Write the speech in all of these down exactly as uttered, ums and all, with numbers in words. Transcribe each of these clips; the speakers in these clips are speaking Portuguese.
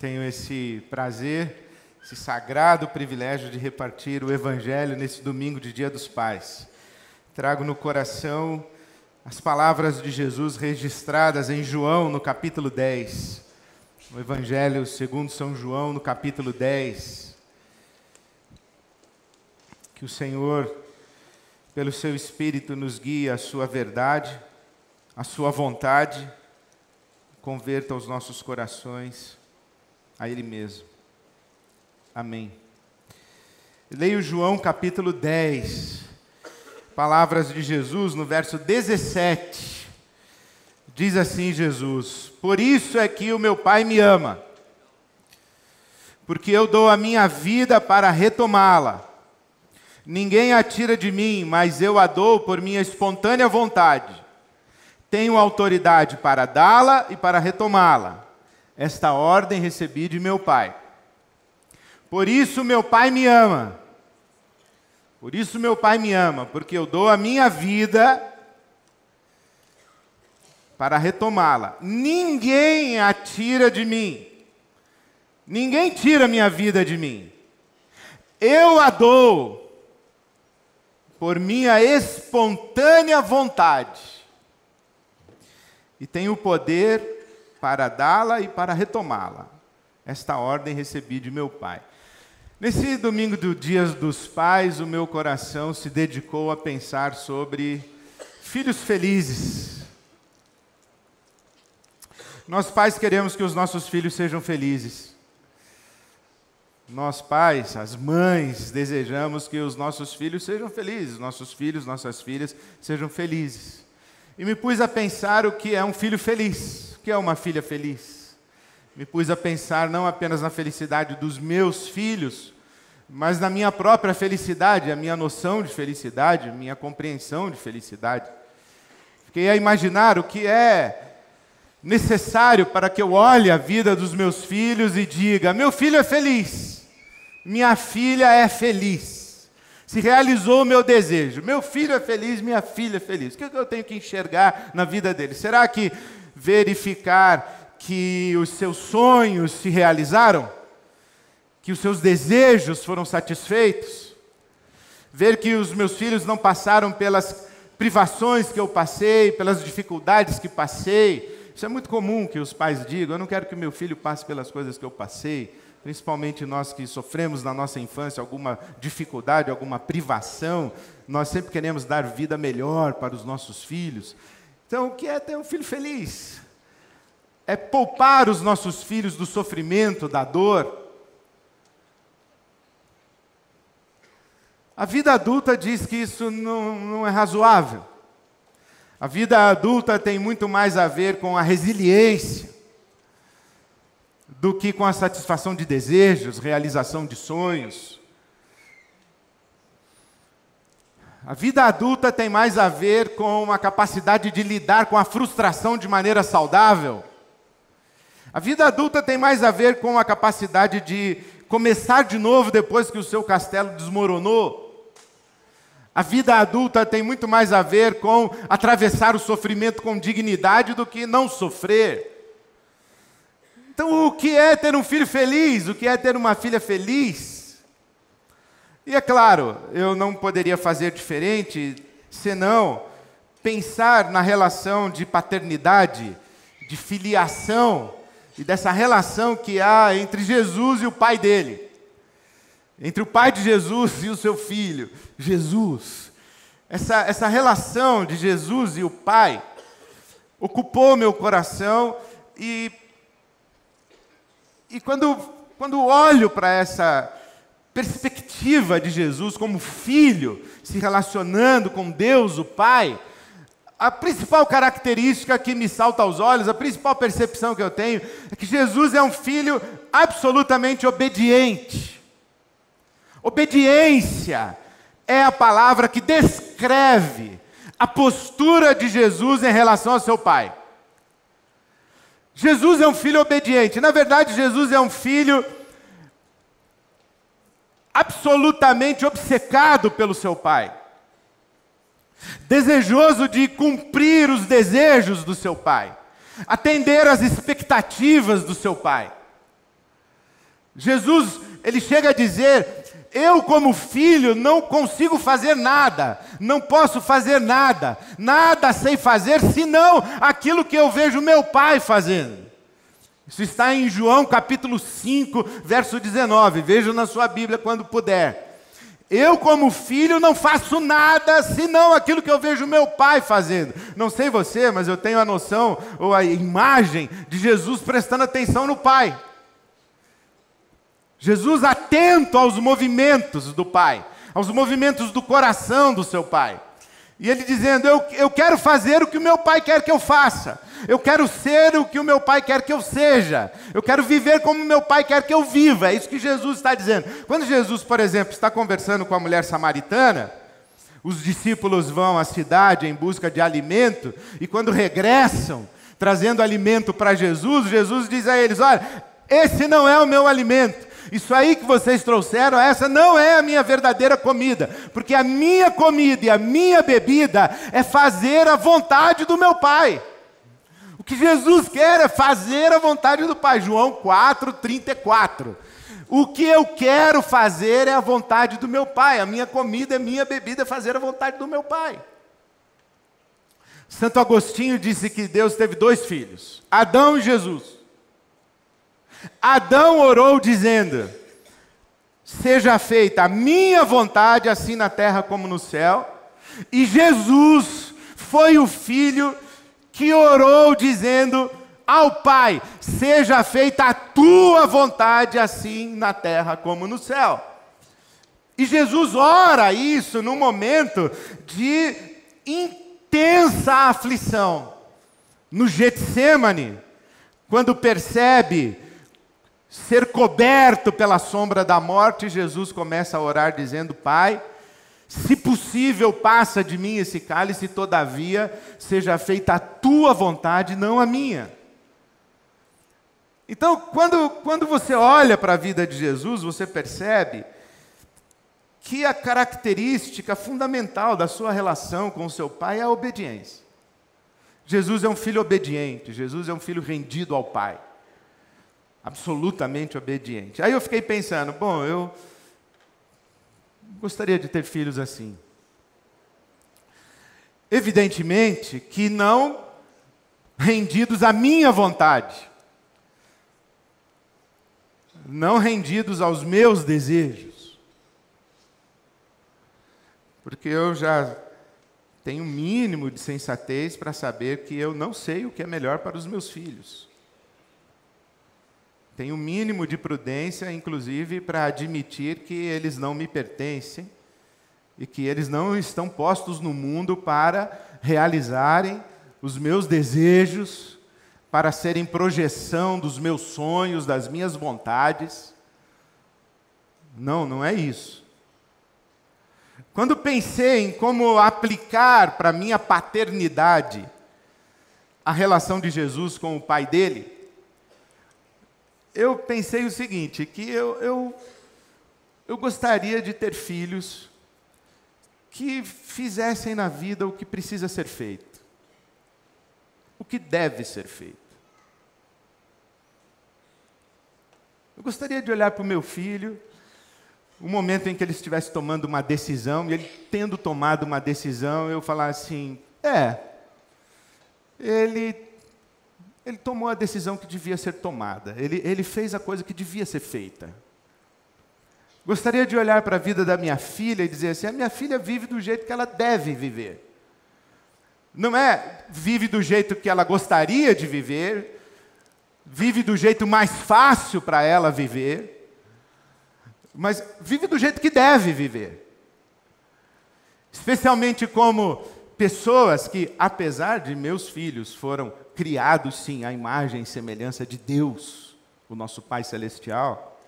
Tenho esse prazer, esse sagrado privilégio de repartir o Evangelho nesse domingo de Dia dos Pais. Trago no coração as palavras de Jesus registradas em João, no capítulo dez. O Evangelho segundo São João, no capítulo dez. Que o Senhor, pelo seu Espírito, nos guie à sua verdade, à sua vontade, converta os nossos corações a Ele mesmo. Amém. Leio João capítulo dez, palavras de Jesus no verso dezessete. Diz assim Jesus: por isso é que o meu Pai me ama, porque eu dou a minha vida para retomá-la. Ninguém a tira de mim, mas eu a dou por minha espontânea vontade. Tenho autoridade para dá-la e para retomá-la. Esta ordem recebi de meu Pai. Por isso meu Pai me ama. Por isso meu Pai me ama, porque eu dou a minha vida para retomá-la. Ninguém a tira de mim. Ninguém tira minha vida de mim. Eu a dou por minha espontânea vontade. E tenho o poder para dá-la e para retomá-la. Esta ordem recebi de meu Pai. Nesse domingo do Dia dos Pais, o meu coração se dedicou a pensar sobre filhos felizes. Nós pais queremos que os nossos filhos sejam felizes. Nós pais, as mães, desejamos que os nossos filhos sejam felizes. Nossos filhos, nossas filhas sejam felizes. E me pus a pensar o que é um filho feliz. O que é uma filha feliz? Me pus a pensar não apenas na felicidade dos meus filhos, mas na minha própria felicidade, a minha noção de felicidade, a minha compreensão de felicidade. Fiquei a imaginar o que é necessário para que eu olhe a vida dos meus filhos e diga: meu filho é feliz, minha filha é feliz, se realizou o meu desejo, meu filho é feliz, minha filha é feliz. O que eu tenho que enxergar na vida dele? Será que verificar que os seus sonhos se realizaram, que os seus desejos foram satisfeitos, ver que os meus filhos não passaram pelas privações que eu passei, pelas dificuldades que passei? Isso é muito comum que os pais digam: eu não quero que meu filho passe pelas coisas que eu passei, principalmente nós que sofremos na nossa infância alguma dificuldade, alguma privação, nós sempre queremos dar vida melhor para os nossos filhos. Então, o que é ter um filho feliz? É poupar os nossos filhos do sofrimento, da dor. A vida adulta diz que isso não, não é razoável. A vida adulta tem muito mais a ver com a resiliência do que com a satisfação de desejos, realização de sonhos. A vida adulta tem mais a ver com a capacidade de lidar com a frustração de maneira saudável. A vida adulta tem mais a ver com a capacidade de começar de novo depois que o seu castelo desmoronou. A vida adulta tem muito mais a ver com atravessar o sofrimento com dignidade do que não sofrer. Então, o que é ter um filho feliz? O que é ter uma filha feliz? E é claro, eu não poderia fazer diferente, senão pensar na relação de paternidade, de filiação, e dessa relação que há entre Jesus e o Pai dele. Entre o Pai de Jesus e o seu Filho, Jesus. Essa, essa relação de Jesus e o Pai ocupou meu coração, e, e quando, quando olho para essa perspectiva de Jesus como filho, se relacionando com Deus, o Pai, a principal característica que me salta aos olhos, a principal percepção que eu tenho, é que Jesus é um filho absolutamente obediente. Obediência é a palavra que descreve a postura de Jesus em relação ao seu Pai. Jesus é um filho obediente. Na verdade, Jesus é um filho absolutamente obcecado pelo seu Pai, desejoso de cumprir os desejos do seu Pai, atender às expectativas do seu Pai. Jesus, ele chega a dizer, eu como filho não consigo fazer nada, não posso fazer nada, nada sei fazer senão aquilo que eu vejo meu Pai fazendo. Isso está em João capítulo cinco, verso dezenove, veja na sua Bíblia quando puder. Eu como filho não faço nada, senão aquilo que eu vejo meu Pai fazendo. Não sei você, mas eu tenho a noção, ou a imagem de Jesus prestando atenção no Pai. Jesus atento aos movimentos do Pai, aos movimentos do coração do seu Pai. E ele dizendo, eu, eu quero fazer o que o meu Pai quer que eu faça. Eu quero ser o que o meu Pai quer que eu seja. Eu quero viver como o meu Pai quer que eu viva. É isso que Jesus está dizendo. Quando Jesus, por exemplo, está conversando com a mulher samaritana, os discípulos vão à cidade em busca de alimento, e quando regressam, trazendo alimento para Jesus, Jesus diz a eles, olha, esse não é o meu alimento. Isso aí que vocês trouxeram, essa não é a minha verdadeira comida, porque a minha comida e a minha bebida é fazer a vontade do meu Pai. O que Jesus quer é fazer a vontade do Pai. João quatro, trinta e quatro. O que eu quero fazer é a vontade do meu Pai. A minha comida e a minha bebida é fazer a vontade do meu Pai. Santo Agostinho disse que Deus teve dois filhos, Adão e Jesus. Adão orou dizendo, seja feita a minha vontade, assim na terra como no céu. E Jesus foi o filho que orou dizendo ao Pai, seja feita a tua vontade, assim na terra como no céu. E Jesus ora isso num momento de intensa aflição. No Getsêmani, quando percebe ser coberto pela sombra da morte, Jesus começa a orar dizendo, Pai, se possível passa de mim esse cálice, todavia seja feita a tua vontade, não a minha. Então, quando, quando você olha para a vida de Jesus, você percebe que a característica fundamental da sua relação com o seu Pai é a obediência. Jesus é um filho obediente, Jesus é um filho rendido ao Pai. Absolutamente obediente. Aí eu fiquei pensando, bom, eu gostaria de ter filhos assim. Evidentemente que não rendidos à minha vontade. Não rendidos aos meus desejos. Porque eu já tenho o mínimo de sensatez para saber que eu não sei o que é melhor para os meus filhos. Tenho o mínimo de prudência, inclusive, para admitir que eles não me pertencem e que eles não estão postos no mundo para realizarem os meus desejos, para serem projeção dos meus sonhos, das minhas vontades. Não, não é isso. Quando pensei em como aplicar para a minha paternidade a relação de Jesus com o Pai dele, eu pensei o seguinte, que eu, eu, eu gostaria de ter filhos que fizessem na vida o que precisa ser feito, o que deve ser feito. Eu gostaria de olhar para o meu filho, o momento em que ele estivesse tomando uma decisão, e ele tendo tomado uma decisão, eu falar assim, é, ele... Ele tomou a decisão que devia ser tomada. Ele, ele fez a coisa que devia ser feita. Gostaria de olhar para a vida da minha filha e dizer assim, a minha filha vive do jeito que ela deve viver. Não é vive do jeito que ela gostaria de viver, vive do jeito mais fácil para ela viver, mas vive do jeito que deve viver. Especialmente como pessoas que, apesar de meus filhos foram criados, sim, à imagem e semelhança de Deus, o nosso Pai Celestial,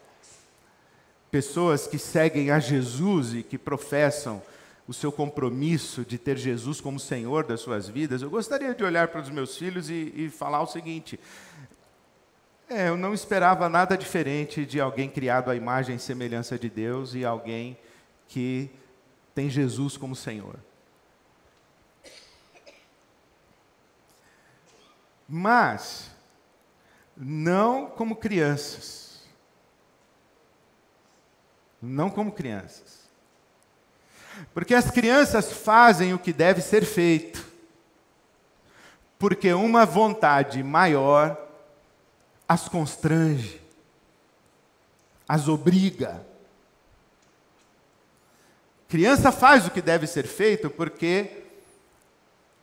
pessoas que seguem a Jesus e que professam o seu compromisso de ter Jesus como Senhor das suas vidas, eu gostaria de olhar para os meus filhos e, e falar o seguinte, é, eu não esperava nada diferente de alguém criado à imagem e semelhança de Deus e alguém que tem Jesus como Senhor. Mas, não como crianças, não como crianças. Porque as crianças fazem o que deve ser feito, porque uma vontade maior as constrange, as obriga. Criança faz o que deve ser feito porque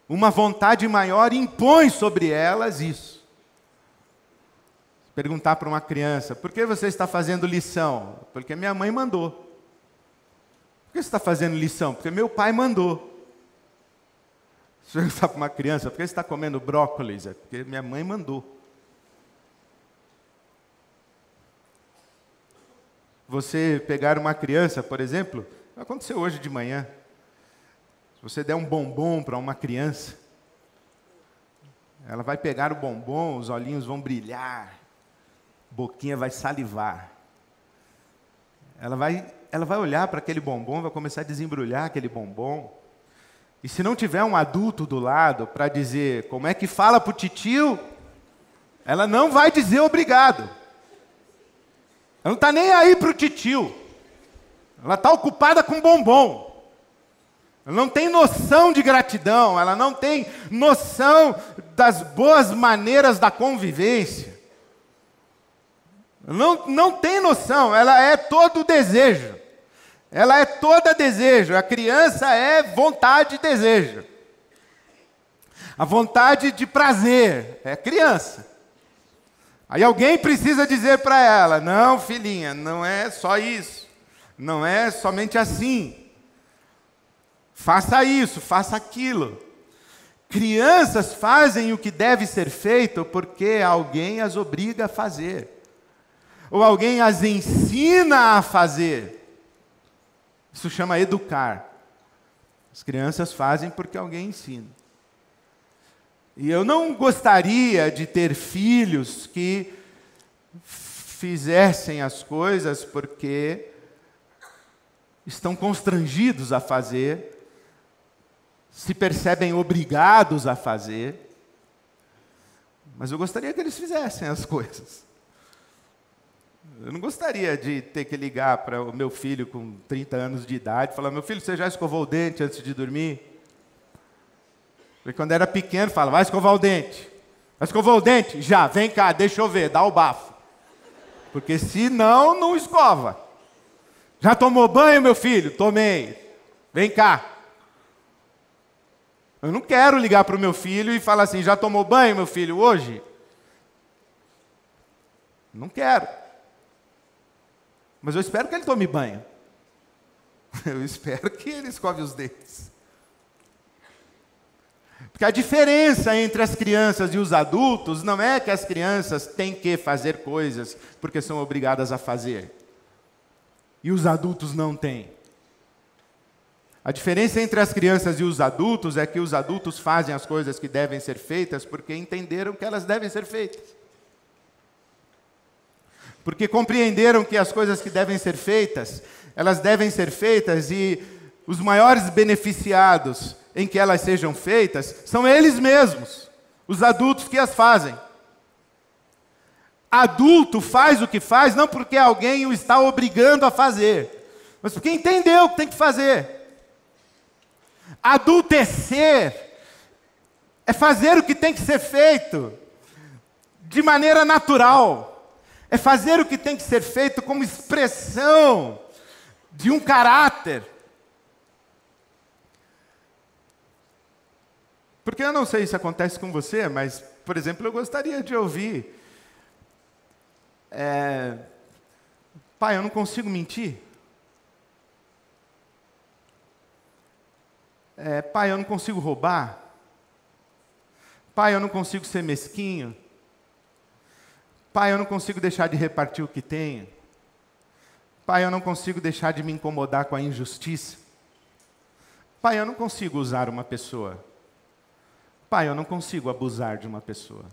uma vontade maior impõe sobre elas isso. Perguntar para uma criança: por que você está fazendo lição? Porque minha mãe mandou. Por que você está fazendo lição? Porque meu pai mandou. Se perguntar para uma criança: por que você está comendo brócolis? É porque minha mãe mandou. Você pegar uma criança, por exemplo... Aconteceu hoje de manhã. Se você der um bombom para uma criança, ela vai pegar o bombom, os olhinhos vão brilhar, a boquinha vai salivar. Ela vai, ela vai olhar para aquele bombom, vai começar a desembrulhar aquele bombom. E se não tiver um adulto do lado para dizer como é que fala para o titio, ela não vai dizer obrigado. Ela não está nem aí para o titio. Ela está ocupada com bombom. Ela não tem noção de gratidão, ela não tem noção das boas maneiras da convivência. Ela não, não tem noção, ela é todo desejo. Ela é toda desejo, a criança é vontade e desejo. A vontade de prazer é criança. Aí alguém precisa dizer para ela: não, filhinha, não é só isso. Não é somente assim. Faça isso, faça aquilo. Crianças fazem o que deve ser feito porque alguém as obriga a fazer. Ou alguém as ensina a fazer. Isso chama educar. As crianças fazem porque alguém ensina. E eu não gostaria de ter filhos que fizessem as coisas porque estão constrangidos a fazer, se percebem obrigados a fazer, mas eu gostaria que eles fizessem as coisas. Eu não gostaria de ter que ligar para o meu filho com trinta anos de idade e falar: meu filho, você já escovou o dente antes de dormir? Porque quando era pequeno, falava: vai escovar o dente. Vai escovar o dente? Já, vem cá, deixa eu ver, dá o bafo. Porque senão, não escova. Já tomou banho, meu filho? Tomei. Vem cá. Eu não quero ligar para o meu filho e falar assim: já tomou banho, meu filho, hoje? Não quero. Mas eu espero que ele tome banho. Eu espero que ele escove os dentes. Porque a diferença entre as crianças e os adultos não é que as crianças têm que fazer coisas porque são obrigadas a fazer. E os adultos não têm. A diferença entre as crianças e os adultos é que os adultos fazem as coisas que devem ser feitas porque entenderam que elas devem ser feitas. Porque compreenderam que as coisas que devem ser feitas, elas devem ser feitas, e os maiores beneficiados em que elas sejam feitas são eles mesmos, os adultos que as fazem. Adulto faz o que faz, não porque alguém o está obrigando a fazer, mas porque entendeu o que tem que fazer. Adultecer é fazer o que tem que ser feito de maneira natural. É fazer o que tem que ser feito como expressão de um caráter. Porque eu não sei se acontece com você, mas, por exemplo, eu gostaria de ouvir: É... pai, eu não consigo mentir. É... Pai, eu não consigo roubar. Pai, eu não consigo ser mesquinho. Pai, eu não consigo deixar de repartir o que tenho. Pai, eu não consigo deixar de me incomodar com a injustiça. Pai, eu não consigo usar uma pessoa. Pai, eu não consigo abusar de uma pessoa.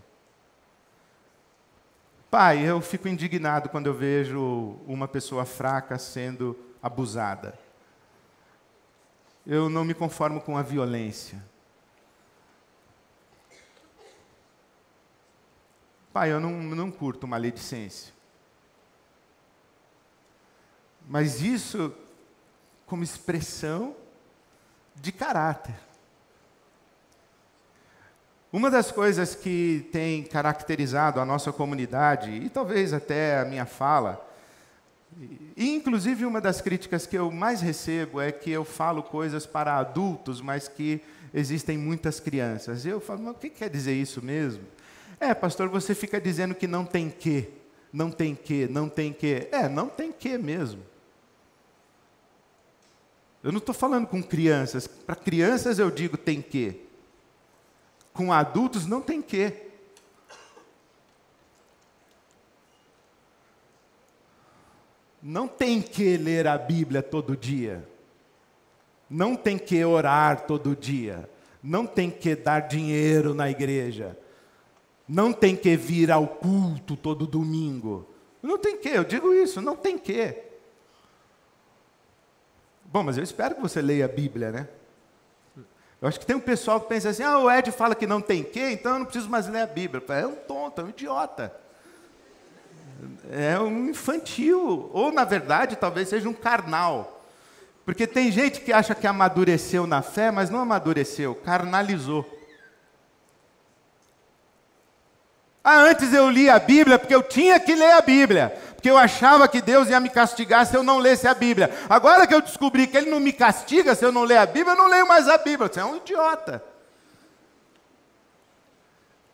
Pai, eu fico indignado quando eu vejo uma pessoa fraca sendo abusada. Eu não me conformo com a violência. Pai, eu não, não curto maledicência. mas isso como expressão de caráter. Uma das coisas que tem caracterizado a nossa comunidade, e talvez até a minha fala, e inclusive uma das críticas que eu mais recebo é que eu falo coisas para adultos, mas que existem muitas crianças. E eu falo, mas o que quer dizer isso mesmo? É, pastor, você fica dizendo que não tem quê, não tem quê, não tem quê. É, não tem quê mesmo. Eu não estou falando com crianças. Para crianças eu digo tem quê. Com adultos não tem quê. Não tem que ler a Bíblia todo dia. Não tem que orar todo dia. Não tem que dar dinheiro na igreja. Não tem que vir ao culto todo domingo. Não tem que, eu digo isso, não tem que. Bom, mas eu espero que você leia a Bíblia, né? Eu acho que tem um pessoal que pensa assim, ah, o Ed fala que não tem que, então eu não preciso mais ler a Bíblia. É um tonto, é um idiota. É um infantil, ou na verdade talvez seja um carnal, porque tem gente que acha que amadureceu na fé, mas não amadureceu, carnalizou. Ah, antes eu li a Bíblia porque eu tinha que ler a Bíblia, porque eu achava que Deus ia me castigar se eu não lesse a Bíblia. Agora que eu descobri que Ele não me castiga se eu não ler a Bíblia, eu não leio mais a Bíblia. Você é um idiota.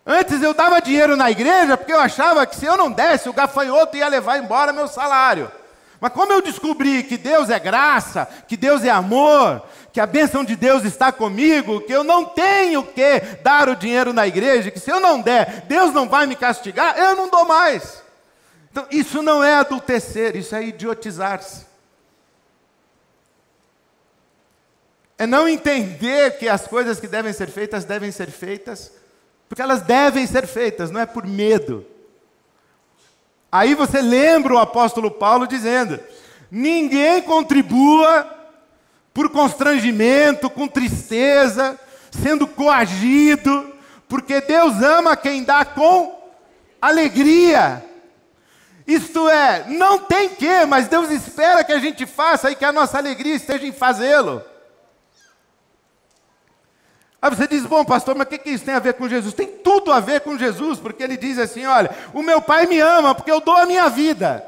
Antes eu dava dinheiro na igreja porque eu achava que se eu não desse, o gafanhoto ia levar embora meu salário. Mas como eu descobri que Deus é graça, que Deus é amor, que a bênção de Deus está comigo, que eu não tenho que dar o dinheiro na igreja, que se eu não der, Deus não vai me castigar, eu não dou mais. Então isso não é adultecer, isso é idiotizar-se. É não entender que as coisas que devem ser feitas, devem ser feitas porque elas devem ser feitas, não é por medo. Aí você lembra o apóstolo Paulo dizendo, ninguém contribua por constrangimento, com tristeza, sendo coagido, porque Deus ama quem dá com alegria. Isto é, não tem que, mas Deus espera que a gente faça e que a nossa alegria esteja em fazê-lo. Aí você diz, bom pastor, mas o que, que isso tem a ver com Jesus? Tem tudo a ver com Jesus, porque ele diz assim, olha, o meu pai me ama porque eu dou a minha vida.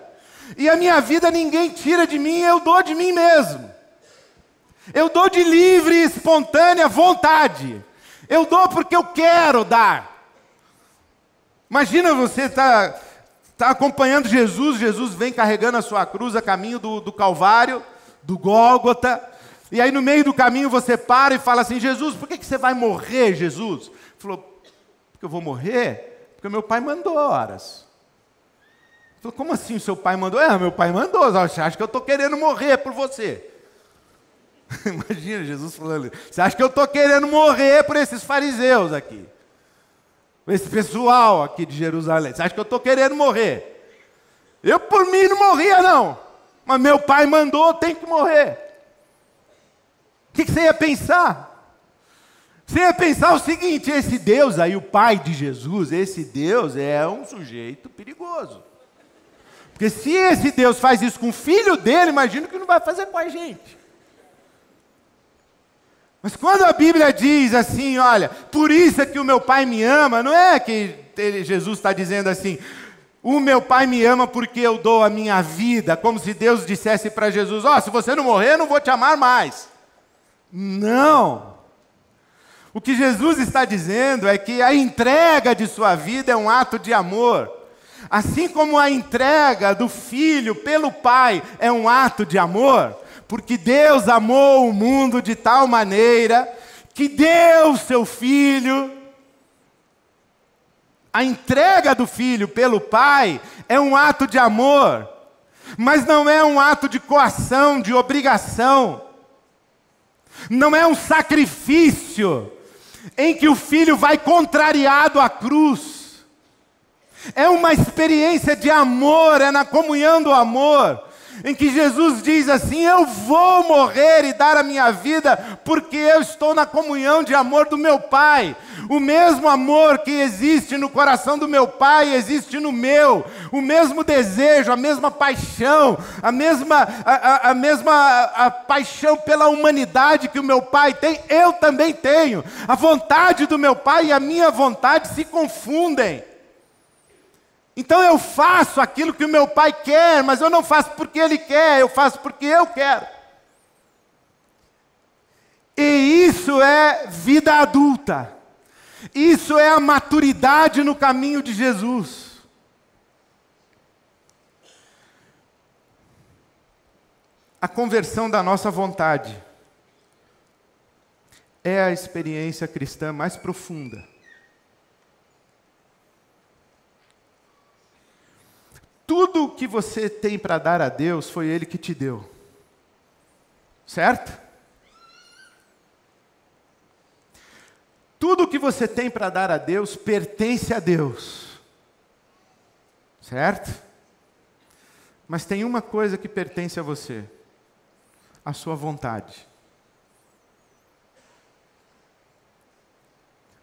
E a minha vida ninguém tira de mim, eu dou de mim mesmo. Eu dou de livre e espontânea vontade. Eu dou porque eu quero dar. Imagina você estar tá, tá acompanhando Jesus, Jesus vem carregando a sua cruz a caminho do, do Calvário, do Gólgota. E aí no meio do caminho você para e fala assim, Jesus, por que, que você vai morrer, Jesus? Ele falou, porque eu vou morrer? Porque meu pai mandou horas. Ele falou, como assim o seu pai mandou? É, meu pai mandou, você acha que eu estou querendo morrer por você? Imagina Jesus falando, você acha que eu estou querendo morrer por esses fariseus aqui? Esse pessoal aqui de Jerusalém, você acha que eu estou querendo morrer? Eu por mim não morria não, mas meu pai mandou, eu tenho que morrer. O que, que você ia pensar? Você ia pensar o seguinte, esse Deus aí, o pai de Jesus, esse Deus é um sujeito perigoso. Porque se esse Deus faz isso com o filho dele, imagino que não vai fazer com a gente. Mas quando a Bíblia diz assim, olha, por isso é que o meu pai me ama, não é que ele, Jesus está dizendo assim, o meu pai me ama porque eu dou a minha vida, como se Deus dissesse para Jesus, ó, oh, se você não morrer, eu não vou te amar mais. Não. O que Jesus está dizendo é que a entrega de sua vida é um ato de amor. Assim como a entrega do filho pelo pai é um ato de amor, porque Deus amou o mundo de tal maneira que deu seu filho. A entrega do filho pelo pai é um ato de amor, mas não é um ato de coação, de obrigação. Não é um sacrifício em que o filho vai contrariado à cruz. É uma experiência de amor, é na comunhão do amor. em que Jesus diz assim: eu vou morrer e dar a minha vida, porque eu estou na comunhão de amor do meu Pai. O mesmo amor que existe no coração do meu Pai existe no meu. O mesmo desejo, a mesma paixão, a mesma, a, a, a mesma a paixão pela humanidade que o meu Pai tem, eu também tenho. A vontade do meu Pai e a minha vontade se confundem. Então eu faço aquilo que o meu Pai quer, mas eu não faço porque Ele quer, eu faço porque eu quero. E isso é vida adulta. Isso é a maturidade no caminho de Jesus. A conversão da nossa vontade é a experiência cristã mais profunda. Tudo o que você tem para dar a Deus foi Ele que te deu. Certo? Tudo o que você tem para dar a Deus pertence a Deus. Certo? Mas tem uma coisa que pertence a você: a sua vontade.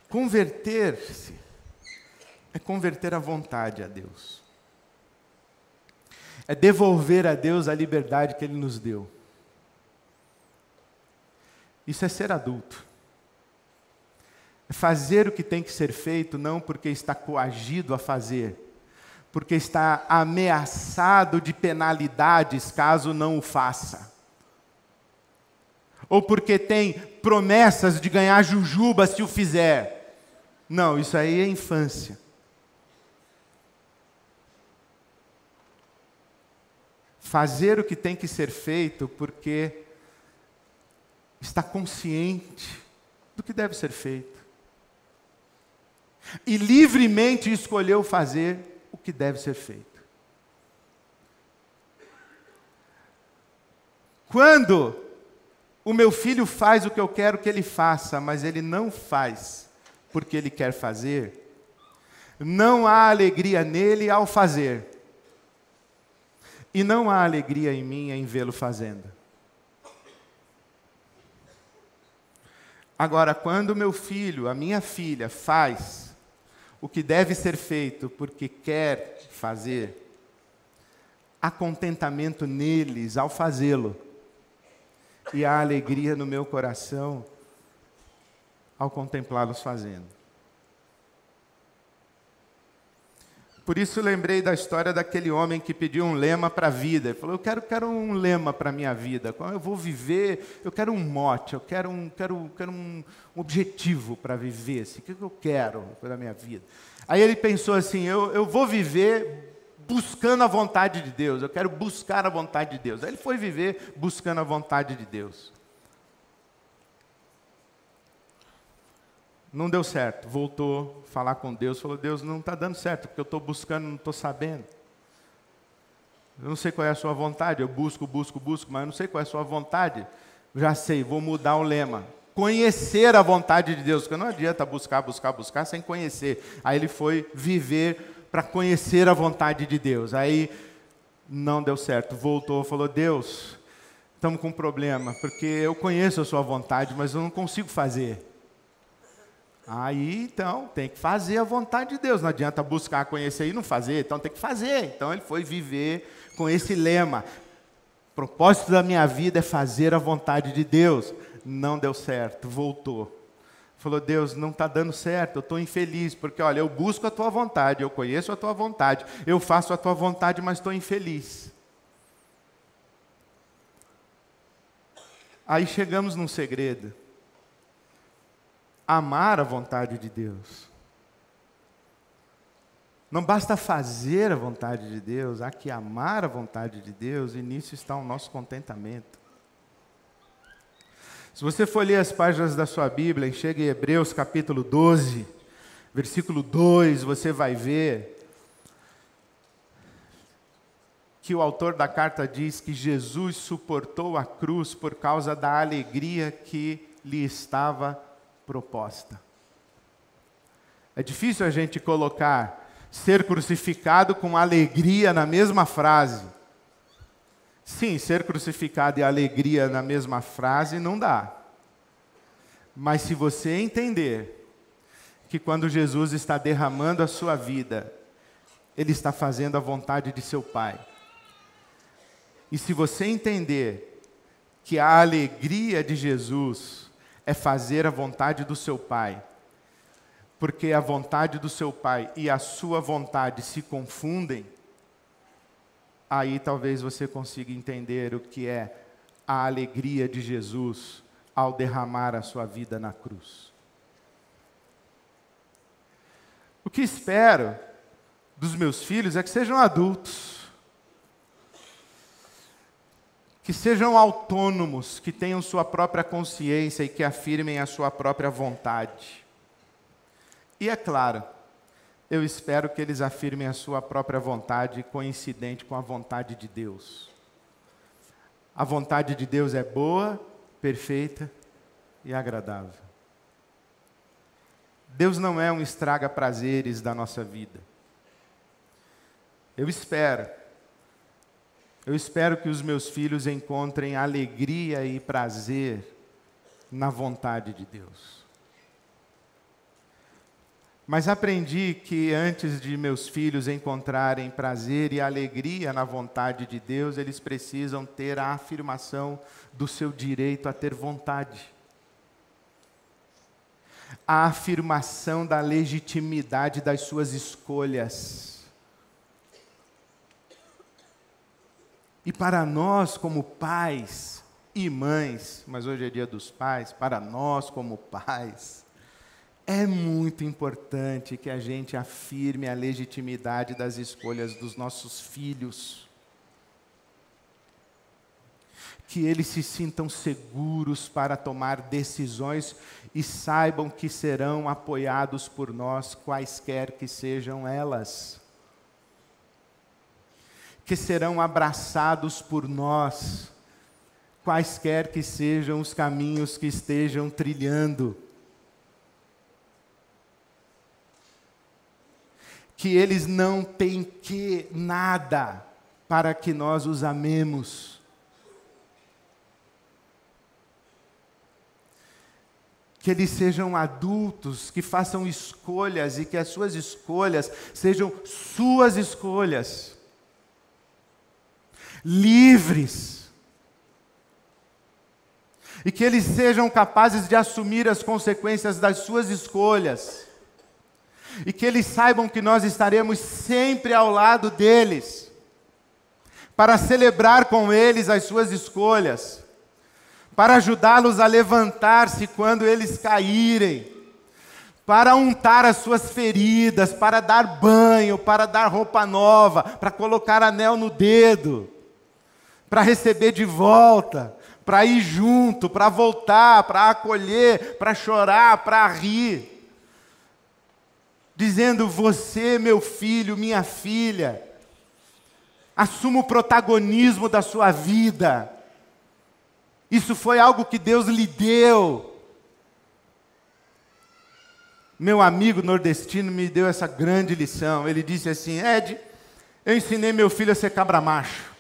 Converter-se é converter a vontade a Deus. É devolver a Deus a liberdade que Ele nos deu. Isso é ser adulto. É fazer o que tem que ser feito, não porque está coagido a fazer, porque está ameaçado de penalidades caso não o faça. Ou porque tem promessas de ganhar jujuba se o fizer. Não, isso aí é infância. Fazer o que tem que ser feito porque está consciente do que deve ser feito. E livremente escolheu fazer o que deve ser feito. Quando o meu filho faz o que eu quero que ele faça, mas ele não faz porque ele quer fazer, não há alegria nele ao fazer. E não há alegria em mim em vê-lo fazendo. Agora, quando meu filho, a minha filha, faz o que deve ser feito porque quer fazer, há contentamento neles ao fazê-lo. E há alegria no meu coração ao contemplá-los fazendo. Por isso lembrei da história daquele homem que pediu um lema para a vida. Ele falou: eu quero, quero um lema para a minha vida. Eu vou viver, eu quero um mote, eu quero um, quero, quero um objetivo para viver. Assim, o que eu quero para a minha vida? Aí ele pensou assim: eu, eu vou viver buscando a vontade de Deus. Eu quero buscar a vontade de Deus. Aí ele foi viver buscando a vontade de Deus. Não deu certo, voltou a falar com Deus, falou: Deus, não está dando certo, porque eu estou buscando, não estou sabendo. Eu não sei qual é a sua vontade, eu busco, busco, busco, mas eu não sei qual é a sua vontade. Já sei, vou mudar o lema. Conhecer a vontade de Deus, porque não adianta buscar, buscar, buscar, sem conhecer. Aí ele foi viver para conhecer a vontade de Deus. Aí não deu certo, voltou, falou: Deus, estamos com um problema, porque eu conheço a sua vontade, mas eu não consigo fazer. Aí, então, tem que fazer a vontade de Deus. Não adianta buscar, conhecer e não fazer. Então, tem que fazer. Então, ele foi viver com esse lema. O propósito da minha vida é fazer a vontade de Deus. Não deu certo. Voltou. Falou: Deus, não está dando certo. Eu estou infeliz. Porque, olha, eu busco a tua vontade. Eu conheço a tua vontade. Eu faço a tua vontade, mas estou infeliz. Aí chegamos num segredo. Amar a vontade de Deus. Não basta fazer a vontade de Deus, há que amar a vontade de Deus, e nisso está o nosso contentamento. Se você for ler as páginas da sua Bíblia e chega em Hebreus capítulo doze, versículo dois, você vai ver que o autor da carta diz que Jesus suportou a cruz por causa da alegria que lhe estava proposta. É difícil a gente colocar ser crucificado com alegria na mesma frase. Sim, ser crucificado e alegria na mesma frase não dá. Mas se você entender que quando Jesus está derramando a sua vida, Ele está fazendo a vontade de seu Pai. E se você entender que a alegria de Jesus é fazer a vontade do seu Pai, porque a vontade do seu Pai e a sua vontade se confundem, aí talvez você consiga entender o que é a alegria de Jesus ao derramar a sua vida na cruz. O que espero dos meus filhos é que sejam adultos, que sejam autônomos, que tenham sua própria consciência e que afirmem a sua própria vontade. E é claro, eu espero que eles afirmem a sua própria vontade coincidente com a vontade de Deus. A vontade de Deus é boa, perfeita e agradável. Deus não é um estraga-prazeres da nossa vida. Eu espero, eu espero que os meus filhos encontrem alegria e prazer na vontade de Deus. Mas aprendi que antes de meus filhos encontrarem prazer e alegria na vontade de Deus, eles precisam ter a afirmação do seu direito a ter vontade. A afirmação da legitimidade das suas escolhas. E para nós como pais e mães, mas hoje é dia dos pais, para nós como pais, é muito importante que a gente afirme a legitimidade das escolhas dos nossos filhos. Que eles se sintam seguros para tomar decisões e saibam que serão apoiados por nós, quaisquer que sejam elas. Que serão abraçados por nós, quaisquer que sejam os caminhos que estejam trilhando. Que eles não têm que nada para que nós os amemos. Que eles sejam adultos, que façam escolhas e que as suas escolhas sejam suas escolhas. Livres. E que eles sejam capazes de assumir as consequências das suas escolhas. E que eles saibam que nós estaremos sempre ao lado deles, para celebrar com eles as suas escolhas, para ajudá-los a levantar-se quando eles caírem, para untar as suas feridas, para dar banho, para dar roupa nova, para colocar anel no dedo, para receber de volta, para ir junto, para voltar, para acolher, para chorar, para rir. Dizendo, você, meu filho, minha filha, assuma o protagonismo da sua vida. Isso foi algo que Deus lhe deu. Meu amigo nordestino me deu essa grande lição. Ele disse assim, Ed, eu ensinei meu filho a ser cabra macho.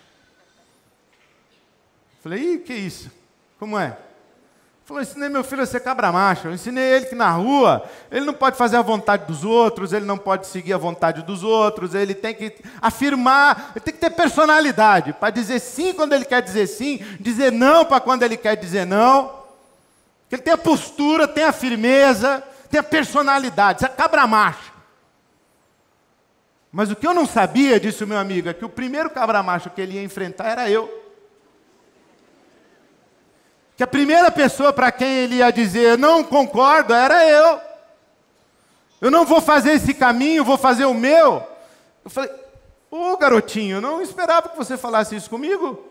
Falei, ih, que isso? Como é? Falou, eu ensinei meu filho a ser cabra macho, eu ensinei ele que na rua, ele não pode fazer a vontade dos outros, ele não pode seguir a vontade dos outros, ele tem que afirmar, ele tem que ter personalidade, para dizer sim quando ele quer dizer sim, dizer não para quando ele quer dizer não, que ele tenha postura, tenha firmeza, tenha personalidade, isso é cabra macho. Mas o que eu não sabia, disse o meu amigo, é que o primeiro cabra macho que ele ia enfrentar era eu. Que a primeira pessoa para quem ele ia dizer, não concordo, era eu. Eu não vou fazer esse caminho, vou fazer o meu. Eu falei, ô garotinho, não esperava que você falasse isso comigo.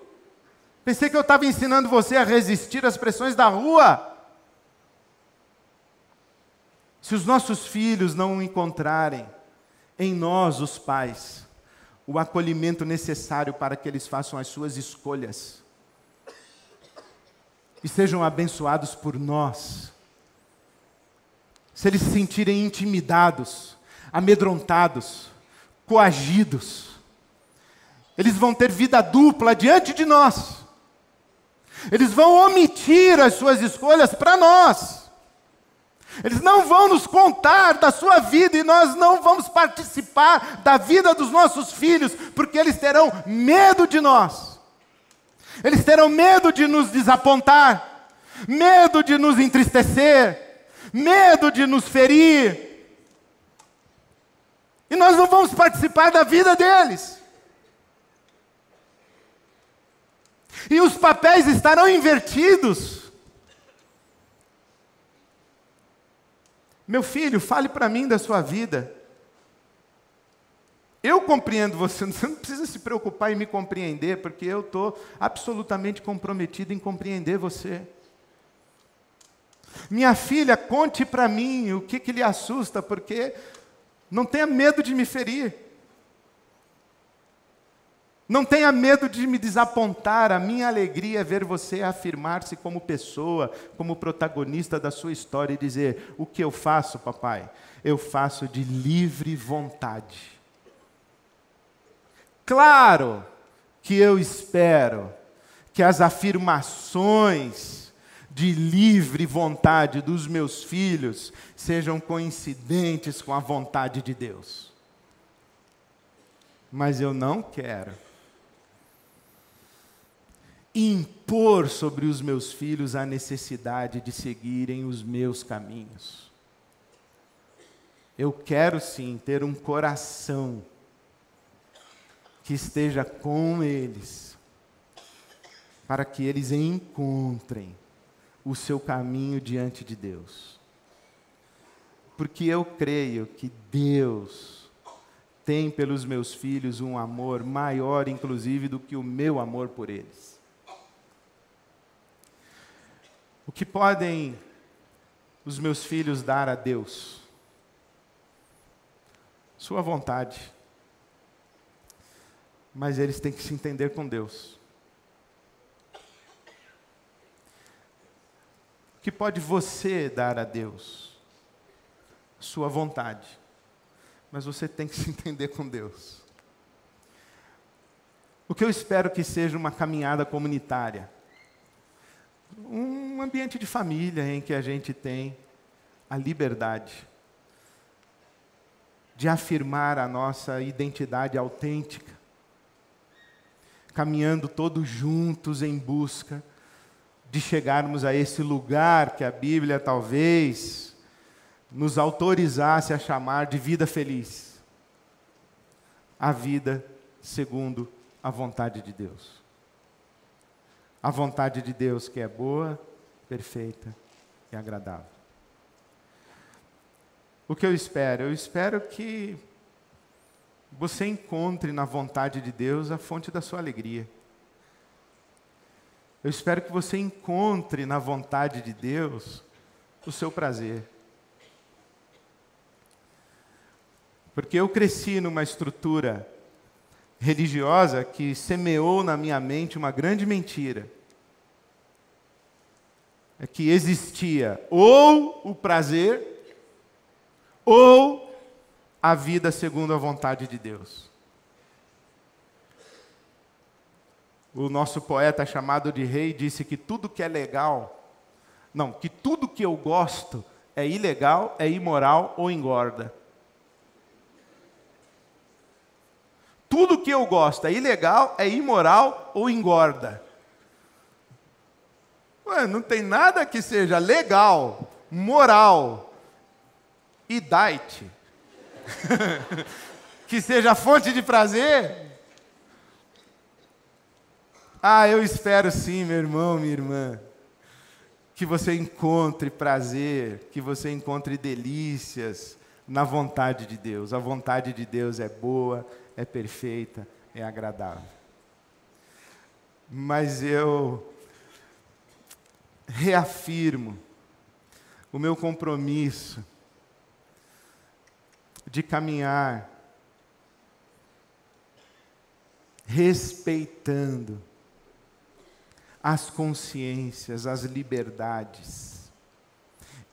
Pensei que eu estava ensinando você a resistir às pressões da rua. Se os nossos filhos não encontrarem em nós, os pais, o acolhimento necessário para que eles façam as suas escolhas, e sejam abençoados por nós, se eles se sentirem intimidados, amedrontados, coagidos, Eles vão ter vida dupla diante de nós. Eles vão omitir as suas escolhas para nós. Eles não vão nos contar da sua vida e nós não vamos participar da vida dos nossos filhos, porque eles terão medo de nós. Eles terão medo de nos desapontar, medo de nos entristecer, medo de nos ferir. E nós não vamos participar da vida deles. E os papéis estarão invertidos. Meu filho, fale para mim da sua vida. Eu compreendo você, você não precisa se preocupar em me compreender, porque eu estou absolutamente comprometido em compreender você. Minha filha, conte para mim o que, que lhe assusta, porque não tenha medo de me ferir. Não tenha medo de me desapontar. A minha alegria é ver você afirmar-se como pessoa, como protagonista da sua história e dizer: o que eu faço, papai? Eu faço de livre vontade. Claro que eu espero que as afirmações de livre vontade dos meus filhos sejam coincidentes com a vontade de Deus. Mas eu não quero impor sobre os meus filhos a necessidade de seguirem os meus caminhos. Eu quero sim ter um coração que esteja com eles, para que eles encontrem o seu caminho diante de Deus. Porque eu creio que Deus tem pelos meus filhos um amor maior, inclusive, do que o meu amor por eles. O que podem os meus filhos dar a Deus? Sua vontade. Mas eles têm que se entender com Deus. O que pode você dar a Deus? Sua vontade. Mas você tem que se entender com Deus. O que eu espero que seja uma caminhada comunitária. Um ambiente de família em que a gente tem a liberdade de afirmar a nossa identidade autêntica, caminhando todos juntos em busca de chegarmos a esse lugar que a Bíblia talvez nos autorizasse a chamar de vida feliz. A vida segundo a vontade de Deus. A vontade de Deus que é boa, perfeita e agradável. O que eu espero? Eu espero que você encontre na vontade de Deus a fonte da sua alegria. Eu espero que você encontre na vontade de Deus o seu prazer. Porque eu cresci numa estrutura religiosa que semeou na minha mente uma grande mentira. É que existia ou o prazer, ou a vida segundo a vontade de Deus. O nosso poeta chamado de Rei disse que tudo que é legal, não, que tudo que eu gosto é ilegal, é imoral ou engorda. Tudo que eu gosto é ilegal, é imoral ou engorda. Ué, não tem nada que seja legal, moral e diet que seja fonte de prazer. Ah, eu espero sim, meu irmão, minha irmã, que você encontre prazer, que você encontre delícias na vontade de Deus. A vontade de Deus é boa, é perfeita, é agradável. Mas eu reafirmo o meu compromisso de caminhar respeitando as consciências, as liberdades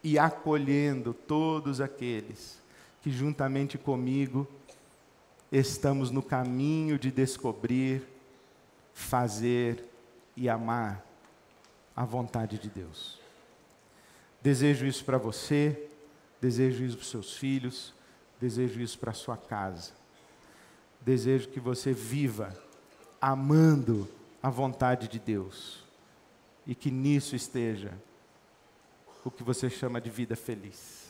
e acolhendo todos aqueles que juntamente comigo estamos no caminho de descobrir, fazer e amar a vontade de Deus. Desejo isso para você, desejo isso para os seus filhos, desejo isso para a sua casa. Desejo que você viva amando a vontade de Deus e que nisso esteja o que você chama de vida feliz.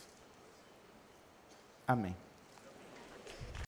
Amém.